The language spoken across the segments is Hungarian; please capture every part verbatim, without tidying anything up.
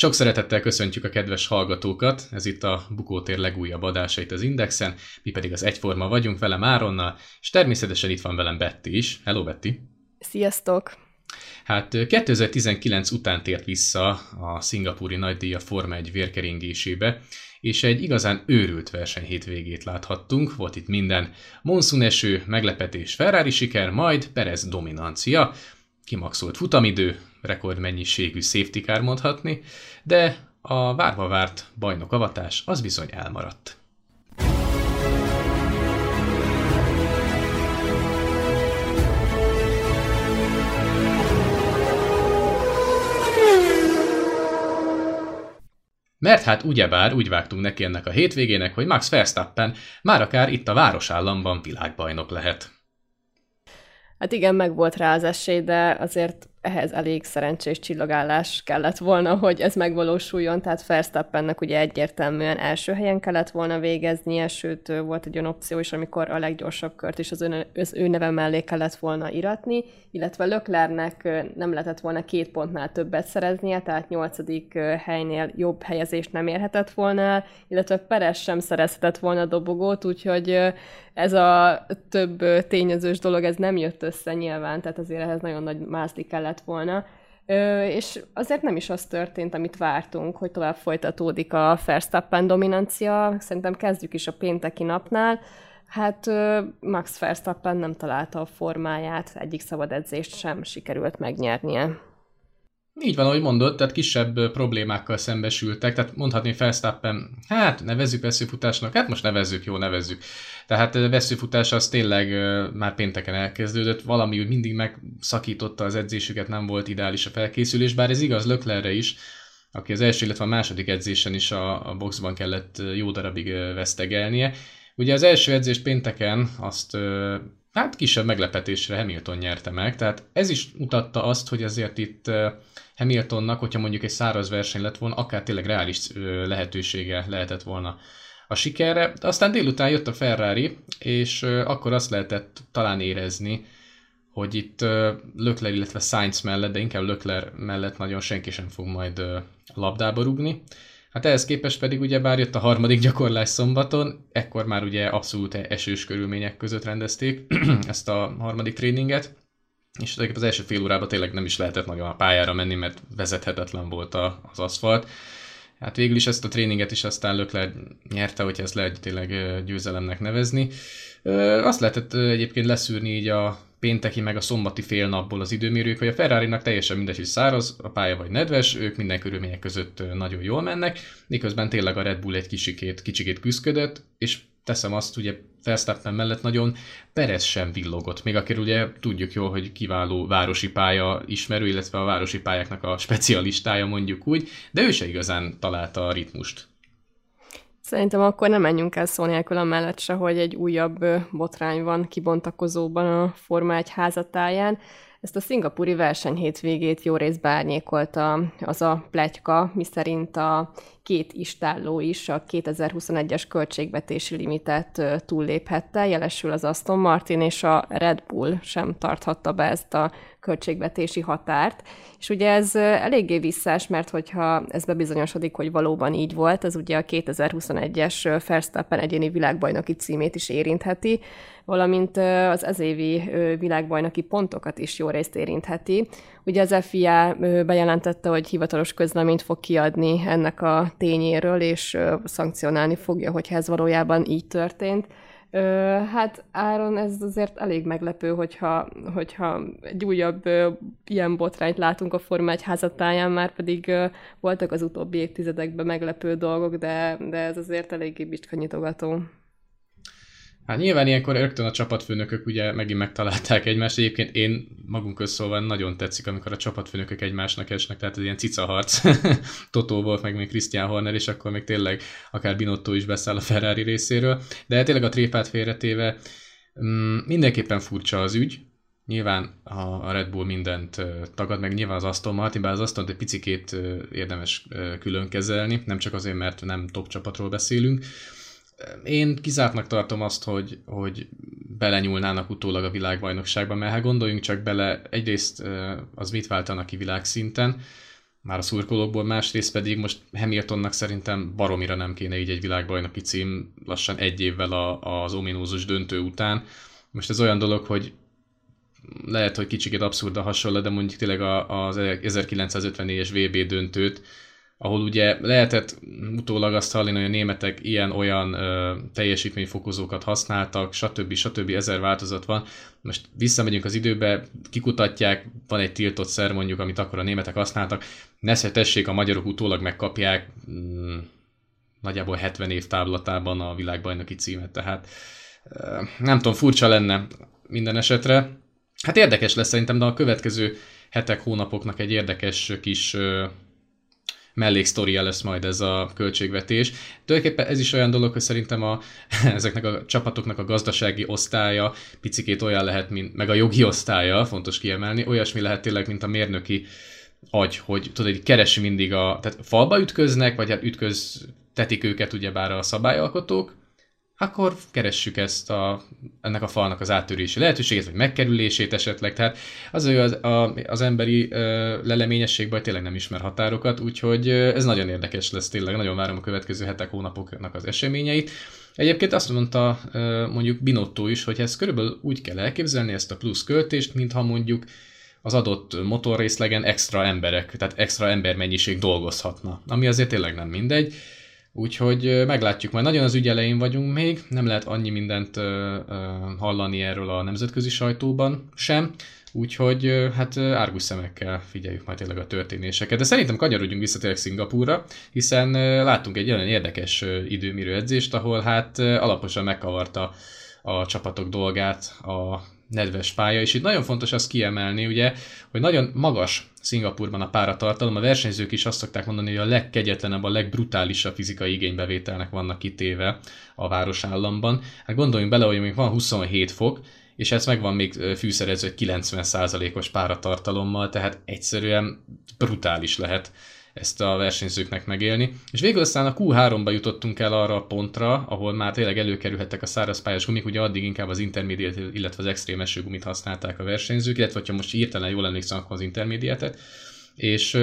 Sok szeretettel köszöntjük a kedves hallgatókat, ez itt a Bukótér legújabb adásait az Indexen, mi pedig az Egyforma vagyunk, velem Áronnal, és természetesen itt van velem Betty is. Hello, Betty! Sziasztok! Hát kétezer-tizenkilenc után tért vissza a Szingapuri Nagy Díja Forma egy vérkeringésébe, és egy igazán őrült verseny hétvégét láthattunk, volt itt minden. Monszuneső, meglepetés, Ferrari siker, majd Perez dominancia, kimaxolt futamidő, rekordmennyiségű safety car mondhatni, de a várva várt bajnok avatás az bizony elmaradt. Mert hát ugyebár úgy vágtunk neki ennek a hétvégének, hogy Max Verstappen már akár itt a városállamban világbajnok lehet. Hát igen, meg volt rá az esély, de azért ehhez elég szerencsés csillagállás kellett volna, hogy ez megvalósuljon, tehát Verstappennek ugye egyértelműen első helyen kellett volna végeznie, sőt volt egy olyan opció is, amikor a leggyorsabb kört is az ő, az ő neve mellé kellett volna iratni, illetve Leclercnek nem lehetett volna két pontnál többet szereznie, tehát nyolcadik helynél jobb helyezést nem érhetett volna el, illetve Perez sem szerezhetett volna dobogót, úgyhogy ez a több tényezős dolog, ez nem jött össze nyilván, tehát azért ehhez nagyon nagy mázli kellett volna. Ö, és azért nem is az történt, amit vártunk, hogy tovább folytatódik a Verstappen dominancia. Szerintem kezdjük is a pénteki napnál. Hát ö, Max Verstappen nem találta a formáját, egyik szabad edzést sem sikerült megnyernie. Így van, ahogy mondod, tehát kisebb problémákkal szembesültek, tehát mondhatni Verstappen, hát nevezzük veszőfutásnak, hát most nevezzük, jó nevezzük. Tehát a veszőfutás az tényleg már pénteken elkezdődött, valami úgy mindig megszakította az edzésüket, nem volt ideális a felkészülés, bár ez igaz Leclercre is, aki az első, illetve a második edzésen is a, a boxban kellett jó darabig vesztegelnie. Ugye az első edzést pénteken azt... Hát kisebb meglepetésre Hamilton nyerte meg, tehát ez is mutatta azt, hogy azért itt Hamiltonnak, hogyha mondjuk egy száraz verseny lett volna, akár tényleg reális lehetősége lehetett volna a sikerre. De aztán délután jött a Ferrari, és akkor azt lehetett talán érezni, hogy itt Leclerc, illetve Sainz mellett, de inkább Leclerc mellett nagyon senki sem fog majd labdába rúgni. Hát ehhez képest pedig ugyebár jött a harmadik gyakorlás szombaton, ekkor már ugye abszolút esős körülmények között rendezték ezt a harmadik tréninget, és az első fél órában tényleg nem is lehetett nagyon a pályára menni, mert vezethetetlen volt az aszfalt. Hát végül is ezt a tréninget is aztán Leclerc nyerte, hogyha ezt lehet tényleg győzelemnek nevezni. Azt lehetett egyébként leszűrni így a pénteki meg a szombati fél napból az időmérők, hogy a Ferrarinak teljesen mindegy, hogy száraz a pálya vagy nedves, ők minden körülmények között nagyon jól mennek, miközben tényleg a Red Bull egy kicsikét, kicsikét küzdködött, és teszem azt, ugye Verstappen mellett nagyon Perez sem villogott, még akiről ugye tudjuk jól, hogy kiváló városi pálya ismerő, illetve a városi pályáknak a specialistája mondjuk úgy, de ő se igazán találta a ritmust. Szerintem akkor nem menjünk el szó nélkül amellett se, hogy egy újabb botrány van kibontakozóban a Forma egy házatáján. Ezt a szingapuri verseny hétvégét jó részben árnyékolta az a pletyka, miszerint a két istálló is a kétezer-huszonegyes költségvetési limitet túlléphette, jelesül az Aston Martin és a Red Bull sem tarthatta be ezt a költségvetési határt. És ugye ez eléggé visszás, mert hogyha ez bebizonyosodik, hogy valóban így volt, ez ugye a kétezer-huszonegyes Verstappen egyéni világbajnoki címét is érintheti, valamint az ezévi világbajnoki pontokat is jó részt érintheti. Ugye az ef i á bejelentette, hogy hivatalos közleményt fog kiadni ennek a tényéről, és szankcionálni fogja, hogyha ez valójában így történt. Hát Áron, ez azért elég meglepő, hogyha, hogyha egy újabb ilyen botrányt látunk a Forma egy házatáján, már pedig voltak az utóbbi évtizedekben meglepő dolgok, de, de ez azért eléggé bicskanyitogató. Hát nyilván ilyenkor rögtön a csapatfőnökök ugye megint megtalálták egymást. Egyébként én magunk közszólva nagyon tetszik, amikor a csapatfőnökök egymásnak esnek, tehát ez ilyen cicaharc. Totó volt, meg még Christian Horner, és akkor még tényleg akár Binotto is beszáll a Ferrari részéről. De tényleg a tréfát félretéve mindenképpen furcsa az ügy. Nyilván a Red Bull mindent tagad, meg nyilván az Aston Martin, bár az Astont egy picikét érdemes külön kezelni, nem csak azért, mert nem top csapatról beszélünk. Én kizártnak tartom azt, hogy, hogy belenyúlnának utólag a világbajnokságba, mert hát gondoljunk csak bele, egyrészt az mit váltanak ki világszinten, már a szurkolókból, másrészt pedig most Hamiltonnak szerintem baromira nem kéne így egy világbajnoki cím lassan egy évvel a, az ominózus döntő után. Most ez olyan dolog, hogy lehet, hogy kicsikét abszurda hasonló, de mondjuk tényleg az ezerkilencszázötvennégyes vé bé döntőt, ahol ugye lehetett utólag azt hallani, hogy a németek ilyen-olyan ö, teljesítményfokozókat használtak, stb. stb. Ezer változat van. Most visszamegyünk az időbe, kikutatják, van egy tiltott szer mondjuk, amit akkor a németek használtak, nesze tessék, a magyarok utólag megkapják mm, nagyjából hetven év távlatában a világbajnoki címet, tehát ö, nem tudom, furcsa lenne minden esetre. Hát érdekes lesz szerintem, de a következő hetek, hónapoknak egy érdekes kis... Ö, melléksztoria lesz majd ez a költségvetés. Tulajdonképpen ez is olyan dolog, hogy szerintem a, ezeknek a csapatoknak a gazdasági osztálya picikét olyan lehet, mint, meg a jogi osztálya, fontos kiemelni, olyasmi lehet tényleg, mint a mérnöki agy, hogy tudod, hogy keresi mindig a... Tehát falba ütköznek, vagy hát ütköztetik őket ugyebár a szabályalkotók, akkor keressük ezt a, ennek a falnak az áttörési lehetőséget, vagy megkerülését esetleg. Tehát az, az, az emberi leleményességben tényleg nem ismer határokat, úgyhogy ez nagyon érdekes lesz tényleg. Nagyon várom a következő hetek, hónapoknak az eseményeit. Egyébként azt mondta mondjuk Binotto is, hogy ezt körülbelül úgy kell elképzelni, ezt a plusz költést, mintha mondjuk az adott motorrészlegen extra emberek, tehát extra embermennyiség dolgozhatna, ami azért tényleg nem mindegy. Úgyhogy meglátjuk, majd nagyon az ügy elején vagyunk még, nem lehet annyi mindent hallani erről a nemzetközi sajtóban sem, úgyhogy hát árgus szemekkel figyeljük majd tényleg a történéseket. De szerintem kanyarodjunk vissza tényleg Szingapúrra, hiszen láttunk egy olyan érdekes időmérő edzést, ahol hát alaposan megkavarta a csapatok dolgát a nedves pálya, és itt nagyon fontos azt kiemelni, ugye, hogy nagyon magas Szingapúrban a páratartalom, a versenyzők is azt szokták mondani, hogy a legkegyetlenebb, a legbrutálisabb fizikai igénybevételnek vannak kitéve a városállamban. Hát gondoljunk bele, hogy még van huszonhét fok, és ez megvan még fűszerező kilencven százalékos páratartalommal, tehát egyszerűen brutális lehet ezt a versenyzőknek megélni. És végül aztán a kú háromba jutottunk el arra a pontra, ahol már tényleg előkerülhettek a szárazpályás gumik, ugye addig inkább az intermediate, illetve az extrém esőgumit használták a versenyzők, illetve ha most írtelen jól emlékszem, akkor az intermediate-et. És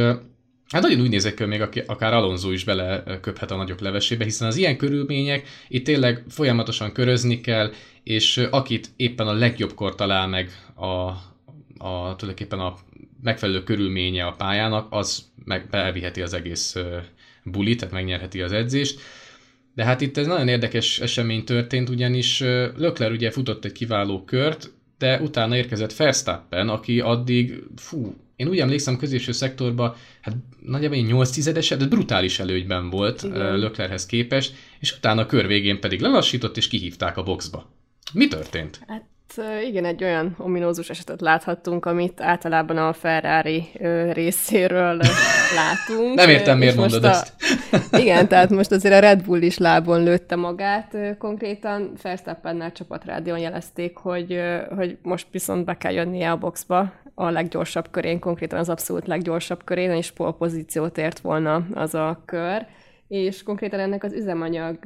hát nagyon úgy nézek, hogy még akár Alonso is beleköphet a nagyok levesébe, hiszen az ilyen körülmények, itt tényleg folyamatosan körözni kell, és akit éppen a legjobbkor talál meg a, a tulajdonképpen a megfelelő körülménye a pályának, az meg elviheti az egész bulit, tehát megnyerheti az edzést. De hát itt ez nagyon érdekes esemény történt, ugyanis Leclerc ugye futott egy kiváló kört, de utána érkezett Verstappen, aki addig, fú, én úgy emlékszem középső szektorban, hát nagyjából nyolc tizedeset, de brutális előnyben volt Leclerchez képest, és utána a kör végén pedig lelassított, és kihívták a boxba. Mi történt? Hát igen, egy olyan ominózus esetet láthattunk, amit általában a Ferrari részéről látunk. Nem értem, miért mondod a... ezt. Igen, tehát most azért a Red Bull is lábon lőtte magát. Konkrétan Verstappennel csapatrádión jelezték, hogy, hogy most viszont be kell jönnie a boxba a leggyorsabb körén, konkrétan az abszolút leggyorsabb körén, és pole pozíciót ért volna az a kör. És konkrétan ennek az üzemanyag...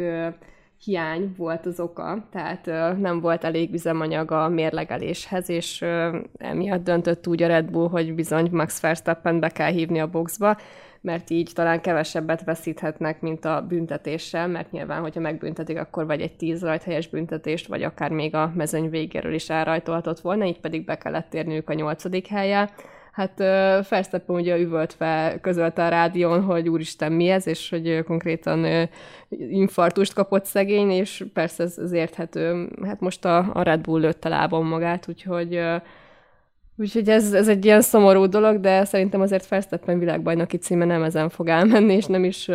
hiány volt az oka, tehát ö, nem volt elég üzemanyag a mérlegeléshez, és ö, emiatt döntött úgy a Red Bull, hogy bizony Max Verstappen be kell hívni a boxba, mert így talán kevesebbet veszíthetnek, mint a büntetéssel, mert nyilván, hogyha megbüntetik, akkor vagy egy tíz rajthelyes büntetést, vagy akár még a mezőny végéről is elrajtolhatott volna, így pedig be kellett térniük a nyolcadik helyen. Hát Verstappen ugye üvöltve közölte a rádión, hogy úristen, mi ez, és hogy konkrétan infarktust kapott szegény, és persze ez, ez érthető. Hát most a, a Red Bull lőtte lábon magát, úgyhogy, úgyhogy ez, ez egy ilyen szomorú dolog, de szerintem azért Verstappen világbajnoki címe nem ezen fog elmenni, és nem is,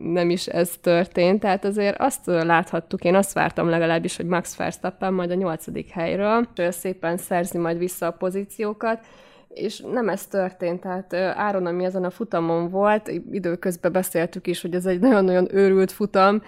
nem is ez történt. Tehát azért azt láthattuk, én azt vártam legalábbis, hogy Max Verstappen majd a nyolcadik helyről szépen szerzi majd vissza a pozíciókat, és nem ez történt, tehát Áron, ami azon a futamon volt, időközben beszéltük is, hogy ez egy nagyon-nagyon őrült futam,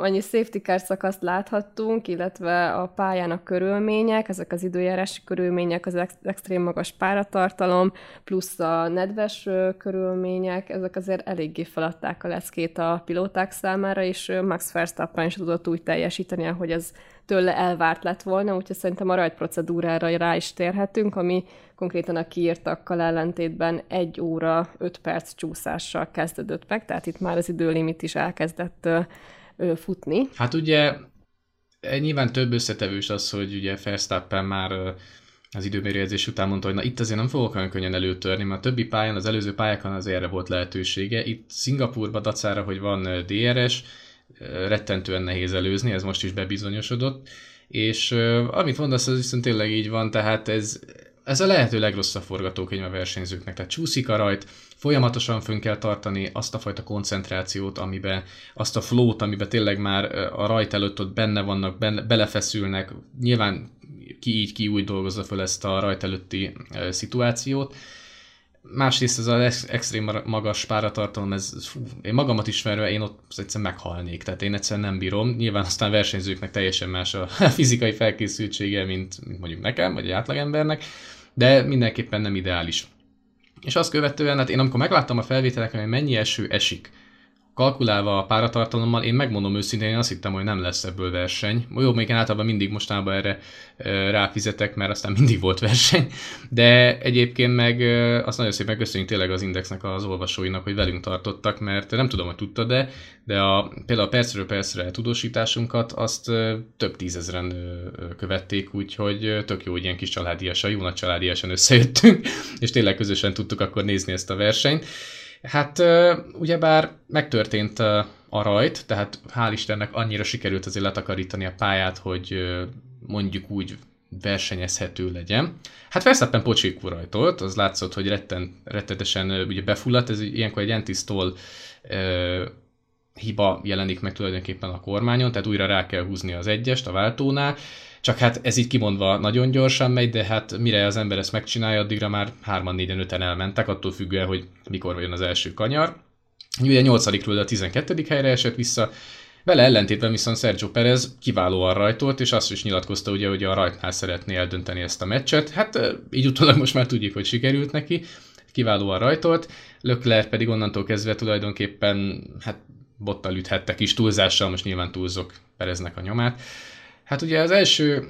annyi safety car szakaszt láthattunk, illetve a pályának körülmények, ezek az időjárási körülmények, az extrém magas páratartalom, plusz a nedves körülmények, ezek azért eléggé feladták a leckét a pilóták számára, és Max Verstappen is tudott úgy teljesíteni, ahogy az tőle elvárt lett volna, úgyhogy szerintem a rajtprocedúrára rá is térhetünk, ami konkrétan a kiírtakkal ellentétben egy óra öt perc csúszással kezdődött meg, tehát itt már az időlimit is elkezdett ö, futni. Hát ugye nyilván több összetevős az, hogy ugye Verstappen már ö, az időmérőjelzés után mondta, hogy na itt azért nem fogok olyan könnyen előtörni, mert a többi pályán, az előző pályákon az erre volt lehetősége. Itt Szingapurban dacára, hogy van dé er es, rettentően nehéz előzni, ez most is bebizonyosodott, és amit mondasz, az viszont tényleg így van, tehát ez, ez a lehető legrosszabb forgatókönyv a versenyzőknek, tehát csúszik a rajt, folyamatosan fönn kell tartani azt a fajta koncentrációt, amiben, azt a flót, amiben tényleg már a rajt előtt ott benne vannak, benne, belefeszülnek, nyilván ki így, ki úgy dolgozza föl ezt a rajt előtti e, szituációt. Másrészt ez az extrém magas páratartalom, ez, fú, én magamat ismerve, én ott egyszerűen meghalnék, tehát én egyszerűen nem bírom. Nyilván aztán versenyzőknek teljesen más a fizikai felkészültsége, mint, mint mondjuk nekem, vagy egy átlagembernek, de mindenképpen nem ideális. És azt követően, hát én amikor megláttam a felvételeken, hogy mennyi eső esik, kalkulálva a páratartalommal, én megmondom őszintén, én azt hittem, hogy nem lesz ebből verseny. Jó, még én általában mindig mostanában erre ráfizetek, mert aztán mindig volt verseny, de egyébként meg azt nagyon szépen köszönjük tényleg az Indexnek, az olvasóinak, hogy velünk tartottak, mert nem tudom, hogy tudta, de, de a, például a percről percre tudósításunkat azt több tízezren követték, úgyhogy tök jó, hogy ilyen kis családiasan, jó nagy családiasan összejöttünk, és tényleg közösen tudtuk akkor nézni ezt a versenyt. Hát ugyebár megtörtént a rajt, tehát hál' Istennek annyira sikerült azért letakarítani a pályát, hogy mondjuk úgy versenyezhető legyen. Hát Verstappen pocsékul rajtolt, az látszott, hogy retten, rettetesen ugye befulladt, ez ilyenkor egy anti-stall eh, hiba jelenik meg tulajdonképpen a kormányon, tehát újra rá kell húzni az egyest a váltónál, csak hát ez így kimondva nagyon gyorsan megy, de hát mire az ember ezt megcsinálja, addigra már hárman, négyen, öten elmentek, attól függően, hogy mikor jön az első kanyar. Ugye nyolcadikról a tizenkettedik helyre esett vissza, vele ellentétben viszont Sergio Perez kiválóan rajtolt, és azt is nyilatkozta, ugye, hogy a rajtnál szeretné eldönteni ezt a meccset. Hát így utólag most már tudjuk, hogy sikerült neki, kiválóan rajtolt. Leclerc pedig onnantól kezdve tulajdonképpen hát bottal üthettek is túlzással, most nyilván túlzok Pereznek a nyomát. Hát ugye az első uh,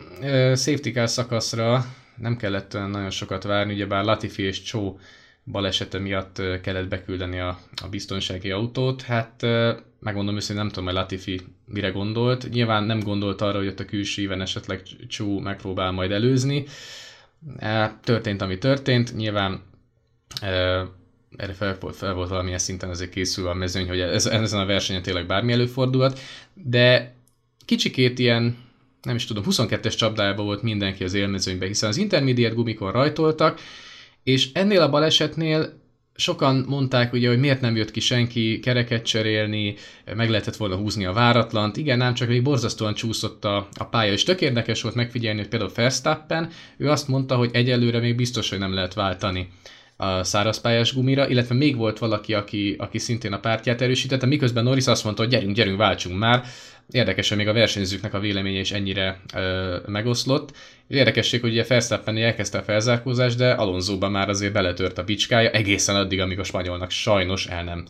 safety car szakaszra nem kellett nagyon sokat várni, ugyebár Latifi és Csó balesete miatt uh, kellett beküldeni a, a biztonsági autót, hát uh, megmondom őszintén, nem tudom, hogy Latifi mire gondolt, nyilván nem gondolt arra, hogy ott a külső íven esetleg Csó megpróbál majd előzni, uh, történt, ami történt, nyilván uh, erre fel, fel volt valamilyen szinten azért készülve a mezőny, hogy ez, ezen a versenyen tényleg bármi előfordulhat, de kicsikét ilyen, nem is tudom, huszonkettes csapdájában volt mindenki az élmezőnyben, hiszen az intermediate gumikon rajtoltak, és ennél a balesetnél sokan mondták, ugye, hogy miért nem jött ki senki kereket cserélni, meg lehetett volna húzni a váratlant, igen, ám csak még borzasztóan csúszott a, a pálya, és tök érdekes volt megfigyelni, hogy például Verstappen, ő azt mondta, hogy egyelőre még biztos, hogy nem lehet váltani a szárazpályás gumira, illetve még volt valaki, aki, aki szintén a pártját erősítette, miközben Norris azt mondta, hogy gyerünk, gyerünk, váltsunk már. Érdekes, hogy még a versenyzőknek a véleménye is ennyire ö, megoszlott. Érdekesség, hogy ugye Verstappen elkezdte a felzárkózást, de Alonsoban már azért beletört a bicskája egészen addig, amíg a spanyolnak sajnos el nem.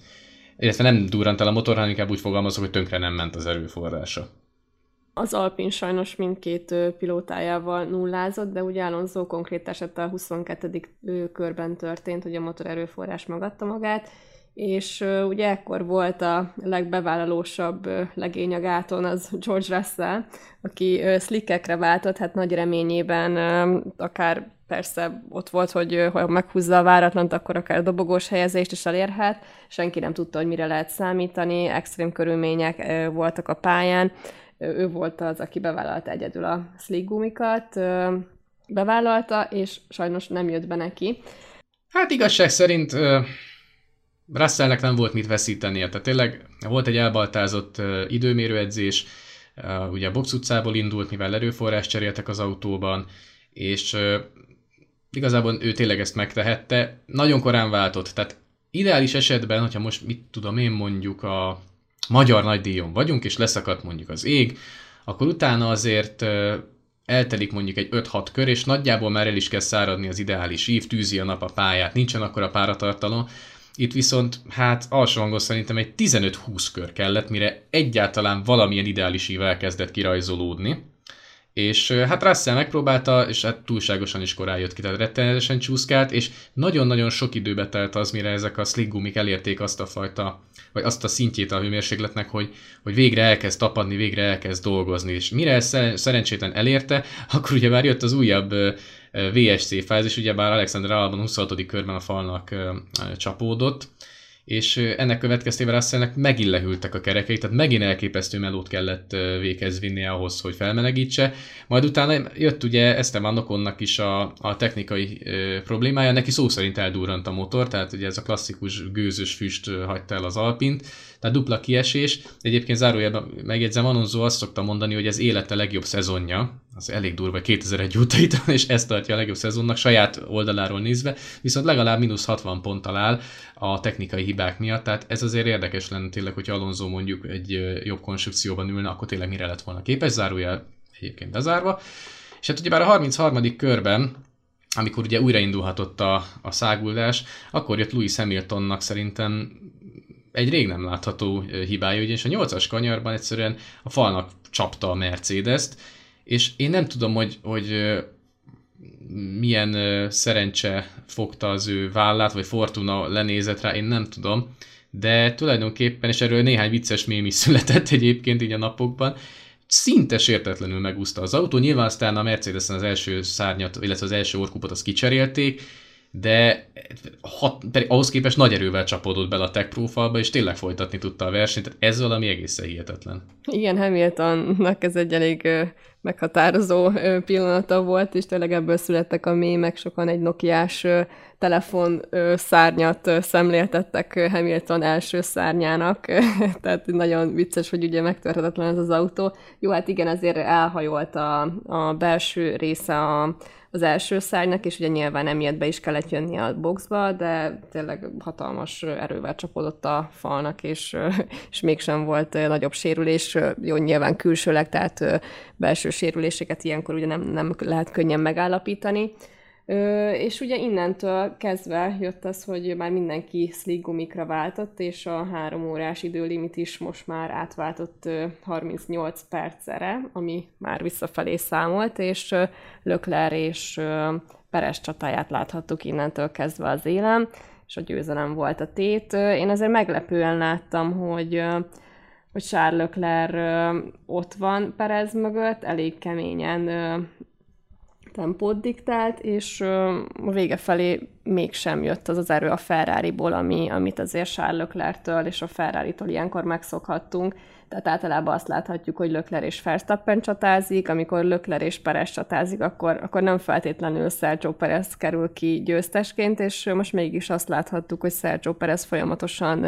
Illetve nem durrant el a motor, hanem inkább úgy fogalmazok, hogy tönkre nem ment az erőforrása. Az Alpine sajnos mindkét pilótájával nullázott, de ugye Alonso konkrét esete a huszonkettedik körben történt, hogy a motor erőforrás megadta magát, és ugye ekkor volt a legbevállalósabb legény a gáton az George Russell, aki slickekre váltott, hát nagy reményében akár persze ott volt, hogy ha meghúzza a váratlant, akkor akár dobogós helyezést is elérhet, senki nem tudta, hogy mire lehet számítani, extrém körülmények voltak a pályán, ő volt az, aki bevállalta egyedül a slick gumikat, bevállalta, és sajnos nem jött be neki. Hát igazság szerint Russellnek nem volt mit veszítenie, tehát tényleg volt egy elbaltázott időmérőedzés, ugye a box utcából indult, mivel erőforrás cseréltek az autóban, és igazából ő tényleg ezt megtehette, nagyon korán váltott, tehát ideális esetben, hogyha most mit tudom én mondjuk a Magyar Nagy Díjon vagyunk, és leszakadt mondjuk az ég, akkor utána azért eltelik mondjuk egy öt-hat kör, és nagyjából már el is kezd száradni az ideális ív, tűzi a nap a pályát, nincsen akkora páratartalom. Itt viszont, hát alsó hangon szerintem egy tizenöt-húsz kör kellett, mire egyáltalán valamilyen ideális ív elkezdett kirajzolódni. És hát Russell megpróbálta, és hát túlságosan is korán jött ki, tehát rettenetesen csúszkált, és nagyon-nagyon sok időbe telt az, mire ezek a slick gumik elérték azt a fajta, vagy azt a szintjét a hőmérsékletnek, hogy, hogy végre elkezd tapadni, végre elkezd dolgozni, és mire szer- szerencsétlen elérte, akkor ugye már jött az újabb vé es cé fázis, ugyebár Alexander Albon huszonhatodik körben a falnak csapódott, és ennek következtében Russellnek megint lehűltek a kerekei, tehát megint elképesztő melót kellett véghez vinnie ahhoz, hogy felmelegítse. Majd utána jött ugye Esteban Oconnak is a, a technikai ö, problémája, neki szó szerint eldurrant a motor, tehát ugye ez a klasszikus gőzös füst hagyta el az Alpint, tehát dupla kiesés. Egyébként zárójelben megjegyzem, Alonso azt szokta mondani, hogy ez élete legjobb szezonja, az elég durva kétezer-egy óta itt, és ezt tartja a legjobb szezonnak saját oldaláról nézve, viszont legalább mínusz hatvan ponttal áll a technikai hibák miatt, tehát ez azért érdekes lenne tényleg, hogyha Alonso mondjuk egy jobb konstrukcióban ülne, akkor tényleg mire lett volna képes, zárójel egyébként bezárva. És hát ugyebár a harmincharmadik körben, amikor ugye újraindulhatott a, a száguldás, akkor jött Lewis Hamiltonnak szerintem egy rég nem látható hibája, ugyanis a nyolcas kanyarban egyszerűen a falnak csapta a Mercedest, és én nem tudom, hogy, hogy milyen szerencse fogta az ő vállát, vagy fortuna lenézett rá, én nem tudom, de tulajdonképpen, és erről néhány vicces mém is született egyébként így a napokban, szinte sértetlenül megúszta az autó, nyilván aztán a Mercedesen az első szárnyat, illetve az első orkupot azt kicserélték, de hat, pedig ahhoz képest nagy erővel csapódott bele a tech profilba, és tényleg folytatni tudta a versenyt, tehát ez valami egészen hihetetlen. Igen, Hamiltonnak ez egy elég meghatározó pillanata volt, és tényleg ebből születtek a mémek, sokan egy nokiás telefon szárnyat szemléltettek Hamilton első szárnyának, tehát nagyon vicces, hogy ugye megtörhetetlen ez az autó. Jó, hát igen, azért elhajolt a, a belső része a az első szárnynak, és ugye nyilván emiatt be is kellett jönnie a boxba, de tényleg hatalmas erővel csapódott a falnak, és, és mégsem volt nagyobb sérülés. Jó, nyilván külsőleg, tehát belső sérüléseket ilyenkor ugye nem, nem lehet könnyen megállapítani. És ugye innentől kezdve jött az, hogy már mindenki slick gumikra váltott, és a három órás időlimit is most már átváltott harmincnyolc percre, ami már visszafelé számolt, és Leclerc és Perez csatáját láthattuk innentől kezdve az élen, és a győzelem volt a tét. Én azért meglepően láttam, hogy hogy Charles Leclerc ott van Perez mögött, elég keményen tempót diktált, és a vége felé mégsem jött az az erő a Ferrariból, ami, amit azért Charles Leclerc-től és a Ferraritól ilyenkor megszokhattunk. Tehát általában azt láthatjuk, hogy Leclerc és Verstappen csatázik, amikor Leclerc és Perez csatázik, akkor, akkor nem feltétlenül Sergio Perez kerül ki győztesként, és most mégis azt láthattuk, hogy Sergio Perez folyamatosan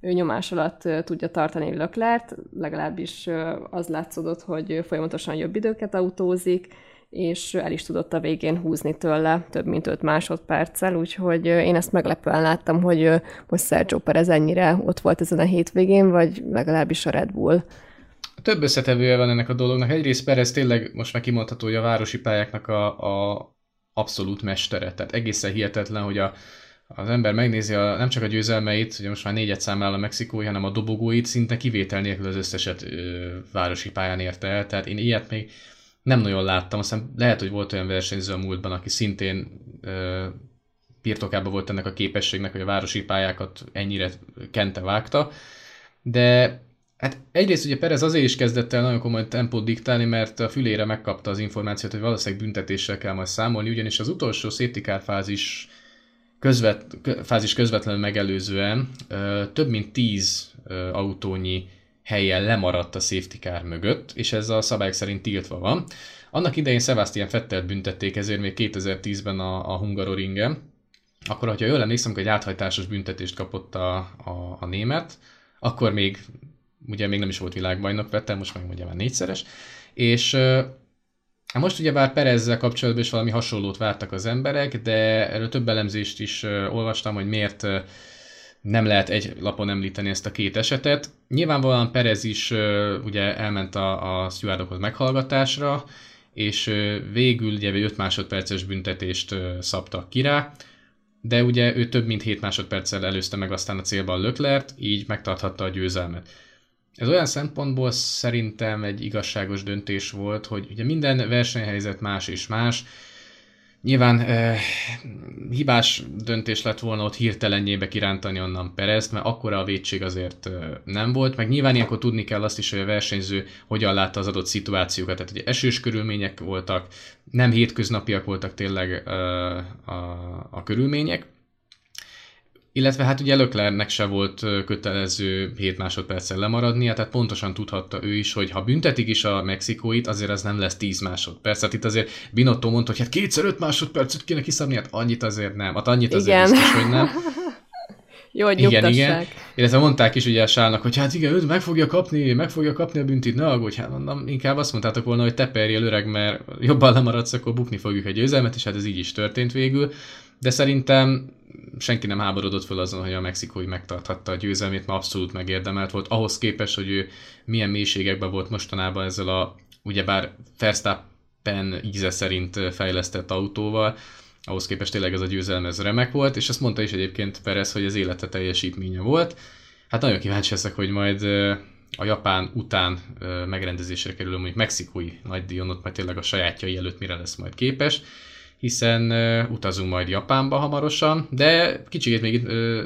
ő nyomás alatt tudja tartani Leclerc-t, legalábbis az látszódott, hogy folyamatosan jobb időket autózik, és el is tudott a végén húzni tőle több mint öt másodperccel, úgyhogy én ezt meglepően láttam, hogy most Sergio Perez ennyire ott volt ezen a hétvégén, vagy legalábbis a Red Bull. Több összetevője van ennek a dolognak. Egyrészt Perez tényleg most már kimondható, hogy a városi pályáknak a, a abszolút mestere. Tehát egészen hihetetlen, hogy a, az ember megnézi a, nem csak a győzelmeit, ugye most már négyet számlál a mexikói, hanem a dobogóit, szinte kivétel nélkül az összeset ö, városi pályán érte el. Tehát én ilyet még nem nagyon láttam, aztán lehet, hogy volt olyan versenyző a múltban, aki szintén ö, birtokában volt ennek a képességnek, hogy a városi pályákat ennyire kente vágta, de hát egyrészt ugye Perez azért is kezdett el nagyon komoly tempót diktálni, mert a fülére megkapta az információt, hogy valószínűleg büntetéssel kell majd számolni, ugyanis az utolsó safety car fázis, közvet, fázis közvetlenül megelőzően ö, több mint tíz ö, autónyi helyen lemaradt a safety car mögött, és ez a szabályok szerint tiltva van. Annak idején Sebastian Vettelt büntették ezért még kétezer-tízben a, a Hungaroringen. Akkor, hogyha jól emlékszem, hogy egy áthajtásos büntetést kapott a, a, a német, akkor még, ugye még nem is volt világbajnok Vettel, most meg ugye már négyszeres, és most ugyebár Perezzel kapcsolatban is valami hasonlót vártak az emberek, de erről több elemzést is olvastam, hogy miért nem lehet egy lapon említeni ezt a két esetet. Nyilvánvalóan Perez is ö, ugye elment a, a stewardokhoz meghallgatásra, és ö, végül ugye öt másodperces büntetést ö, szabtak ki rá, de ugye ő több mint hét másodperccel előzte meg aztán a célban Leclerc, így megtarthatta a győzelmet. Ez olyan szempontból szerintem egy igazságos döntés volt, hogy ugye minden versenyhelyzet más és más. Nyilván eh, hibás döntés lett volna ott hirtelenjébe kirántani onnan Perezt, mert akkora a vétség azért eh, nem volt, meg nyilván ilyenkor tudni kell azt is, hogy a versenyző hogyan látta az adott szituációkat, tehát ugye esős körülmények voltak, nem hétköznapiak voltak tényleg eh, a, a körülmények, illetve hát ugye Leclercnek se volt kötelező hét másodperccel lemaradnia, tehát pontosan tudhatta ő is, hogy ha büntetik is a mexikóit, azért az nem lesz tíz másodperc. Tehát itt azért Binotto mondta, hogy hát kétszer öt másodpercet kéne kiszabni, hát annyit azért nem, hát annyit azért biztos, hogy nem. Jó, hogy igen, igen. Illetve mondták is ugye a Sálnak, hogy hát igen, ő meg fogja kapni, meg fogja kapni a büntit, ne aggódj, hát mondom, inkább azt mondtátok volna, hogy te perjél öreg, mert jobban lemaradsz, akkor bukni fogjuk egy győzelmet, és hát ez így is történt végül. De szerintem senki nem háborodott föl azon, hogy a mexikói megtarthatta a győzelmét, mert abszolút megérdemelt volt. Ahhoz képest, hogy ő milyen mélységekben volt mostanában ezzel a, ugyebár Verstappen íze szerint fejlesztett autóval, ahhoz képest tényleg ez a győzelme ez remek volt, és azt mondta is egyébként Perez, hogy az élete teljesítménye volt. Hát nagyon kíváncsi leszek, hogy majd a Japán után megrendezésre kerülő, mondjuk mexikói nagy díjon, ott majd tényleg a sajátjai előtt mire lesz majd képes, hiszen uh, utazunk majd Japánba hamarosan, de kicsit még itt uh,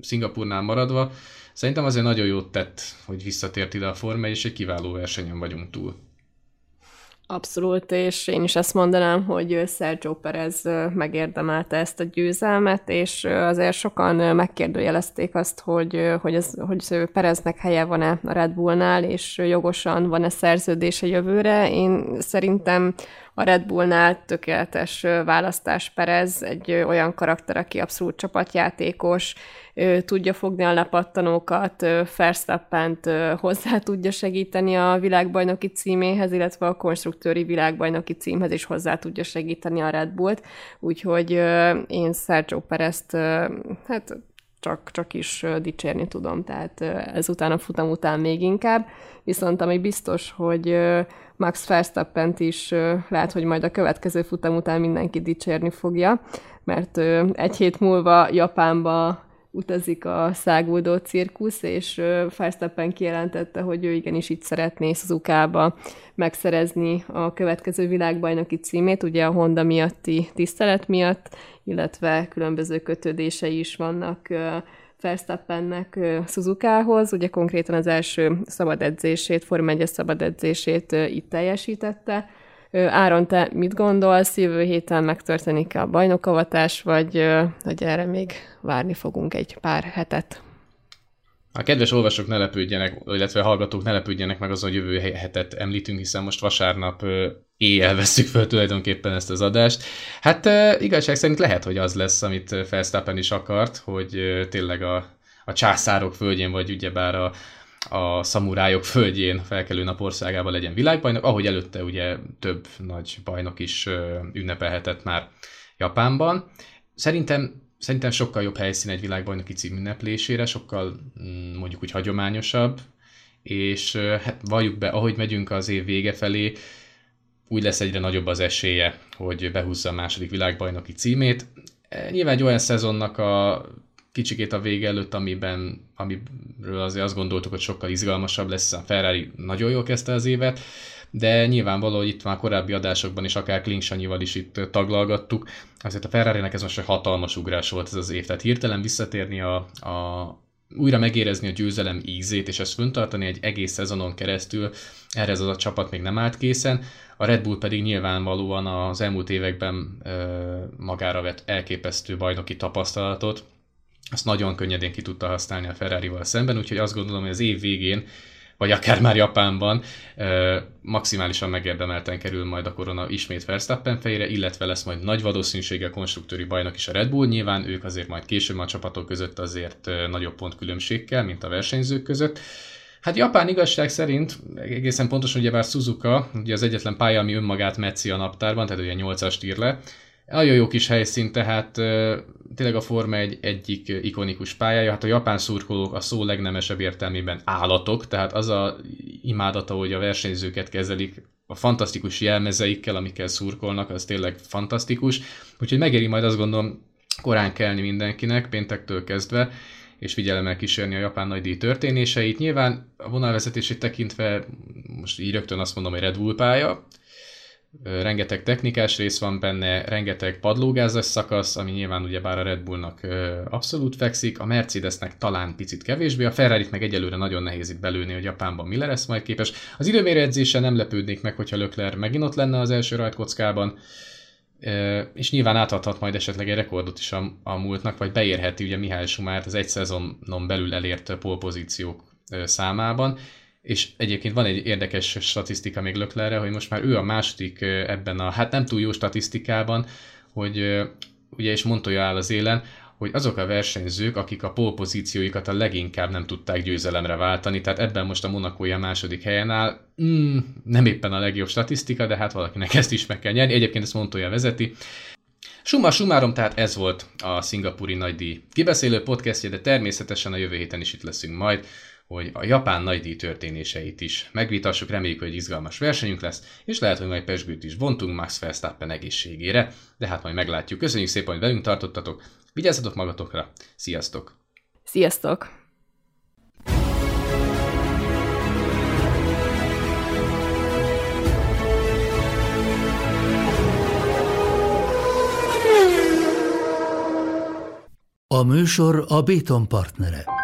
Szingapurnál maradva, szerintem azért nagyon jót tett, hogy visszatért ide a Forma, és egy kiváló versenyen vagyunk túl. Abszolút, és én is ezt mondanám, hogy Sergio Perez megérdemelte ezt a győzelmet, és azért sokan megkérdőjelezték azt, hogy, hogy, az, hogy Pereznek helye van-e a Red Bullnál, és jogosan van-e szerződése jövőre. Én szerintem a Red Bullnál tökéletes választás Perez, egy olyan karakter, aki abszolút csapatjátékos, tudja fogni a lepattanókat, Verstappent hozzá tudja segíteni a világbajnoki címéhez, illetve a konstruktőri világbajnoki címhez is hozzá tudja segíteni a Red Bullt, úgyhogy én Sergio Perezt hát csak, csak is dicsérni tudom, tehát ezután a futam után még inkább, viszont ami biztos, hogy Max Verstappent is lehet, hogy majd a következő futam után mindenki dicsérni fogja, mert egy hét múlva Japánba utazik a száguldó cirkusz, és Verstappen kijelentette, hogy ő igenis itt szeretné Suzukába megszerezni a következő világbajnoki címét, ugye a Honda miatti tisztelet miatt, illetve különböző kötődései is vannak Verstappennek Suzukához, ugye konkrétan az első szabad edzését, Forma egyes szabad edzését itt teljesítette. Áron, te mit gondolsz, jövő héten megtörténik-e a bajnokavatás, vagy, vagy erre még várni fogunk egy pár hetet? A kedves olvasók ne lepődjenek, illetve a hallgatók ne lepődjenek meg azon, hogy jövő hetet említünk, hiszen most vasárnap éjjel veszük föl tulajdonképpen ezt az adást. Hát igazság szerint lehet, hogy az lesz, amit Verstappen is akart, hogy tényleg a, a császárok földjén, vagy ugyebár a a szamurájok földjén, felkelő nap országában legyen világbajnok, ahogy előtte ugye több nagy bajnok is ünnepelhetett már Japánban. Szerintem, szerintem sokkal jobb helyszín egy világbajnoki cím ünneplésére, sokkal mondjuk úgy hagyományosabb, és hát valljuk be, ahogy megyünk az év vége felé, úgy lesz egyre nagyobb az esélye, hogy behúzza a második világbajnoki címét. Nyilván egy olyan szezonnak a kicsikét a vége előtt, amiben, amiről azért azt gondoltuk, hogy sokkal izgalmasabb lesz, a Ferrari nagyon jól kezdte az évet, de nyilvánvaló, hogy itt már korábbi adásokban is, akár Klink Sanyival is itt taglalgattuk, azért a Ferrarinek ez most egy hatalmas ugrás volt ez az év, tehát hirtelen visszatérni a, a újra megérezni a győzelem ízét, és ezt föntartani egy egész szezonon keresztül, erre az a csapat még nem állt készen, a Red Bull pedig nyilvánvalóan az elmúlt években ö, magára vett elképesztő bajnoki tapasztalatot, azt nagyon könnyedén ki tudta használni a Ferrarival szemben, úgyhogy azt gondolom, hogy az év végén, vagy akár már Japánban euh, maximálisan megérdemelten kerül majd a korona ismét Verstappen fejére, illetve lesz majd nagy valószínűséggel konstruktőri bajnok is a Red Bull, nyilván ők azért majd később a csapatok között azért euh, nagyobb pontkülönbségkel, mint a versenyzők között. Hát Japán igazság szerint, egészen pontosan ugyebár Suzuka, ugye az egyetlen pálya, ami önmagát metszi a naptárban, tehát ugye nyolcast ír le, nagyon jó kis helyszín, tehát euh, tényleg a Forma egy egyik ikonikus pályája. Hát a japán szurkolók a szó legnemesebb értelmében állatok, tehát az a imádata, hogy a versenyzőket kezelik, a fantasztikus jelmezeikkel, amikkel szurkolnak, az tényleg fantasztikus. Úgyhogy megéri majd, azt gondolom, korán kelni mindenkinek, péntektől kezdve, és figyelemmel kísérni a japán nagy díj történéseit. Nyilván a vonalvezetését tekintve most így rögtön azt mondom, hogy Red Bull pálya. Rengeteg technikás rész van benne, rengeteg padlógázas szakasz, ami nyilván ugyebár a Red Bullnak abszolút fekszik, a Mercedesnek talán picit kevésbé, a Ferrarit meg egyelőre nagyon nehéz itt belőni, hogy Japánban mi lesz majd képes. Az időmérő edzésen nem lepődnék meg, hogyha Leclerc megint ott lenne az első rajtkockában, és nyilván átadhat majd esetleg egy rekordot is a, a múltnak, vagy beérheti ugye Michael Schumachert az egy szezonon belül elért polpozíciók számában. És egyébként van egy érdekes statisztika még Leclercre, hogy most már ő a második ebben a, hát nem túl jó statisztikában, hogy ugye is Montoya áll az élen, hogy azok a versenyzők, akik a pole pozícióikat a leginkább nem tudták győzelemre váltani, tehát ebben most a Monakói a második helyen áll, mm, nem éppen a legjobb statisztika, de hát valakinek ezt is meg kell nyerni, egyébként ezt Montoya vezeti. Summa summarum, tehát ez volt a Szingapuri Nagy Díj kibeszélő podcastje, de természetesen a jövő héten is itt leszünk majd, hogy a japán nagy díj történéseit is megvitassuk, reméljük, hogy izgalmas versenyünk lesz, és lehet, hogy majd pezsgőt is vontunk Max Verstappen egészségére, de hát majd meglátjuk. Köszönjük szépen, hogy velünk tartottatok, vigyázzatok magatokra, sziasztok! Sziasztok! A műsor a Béton partnere.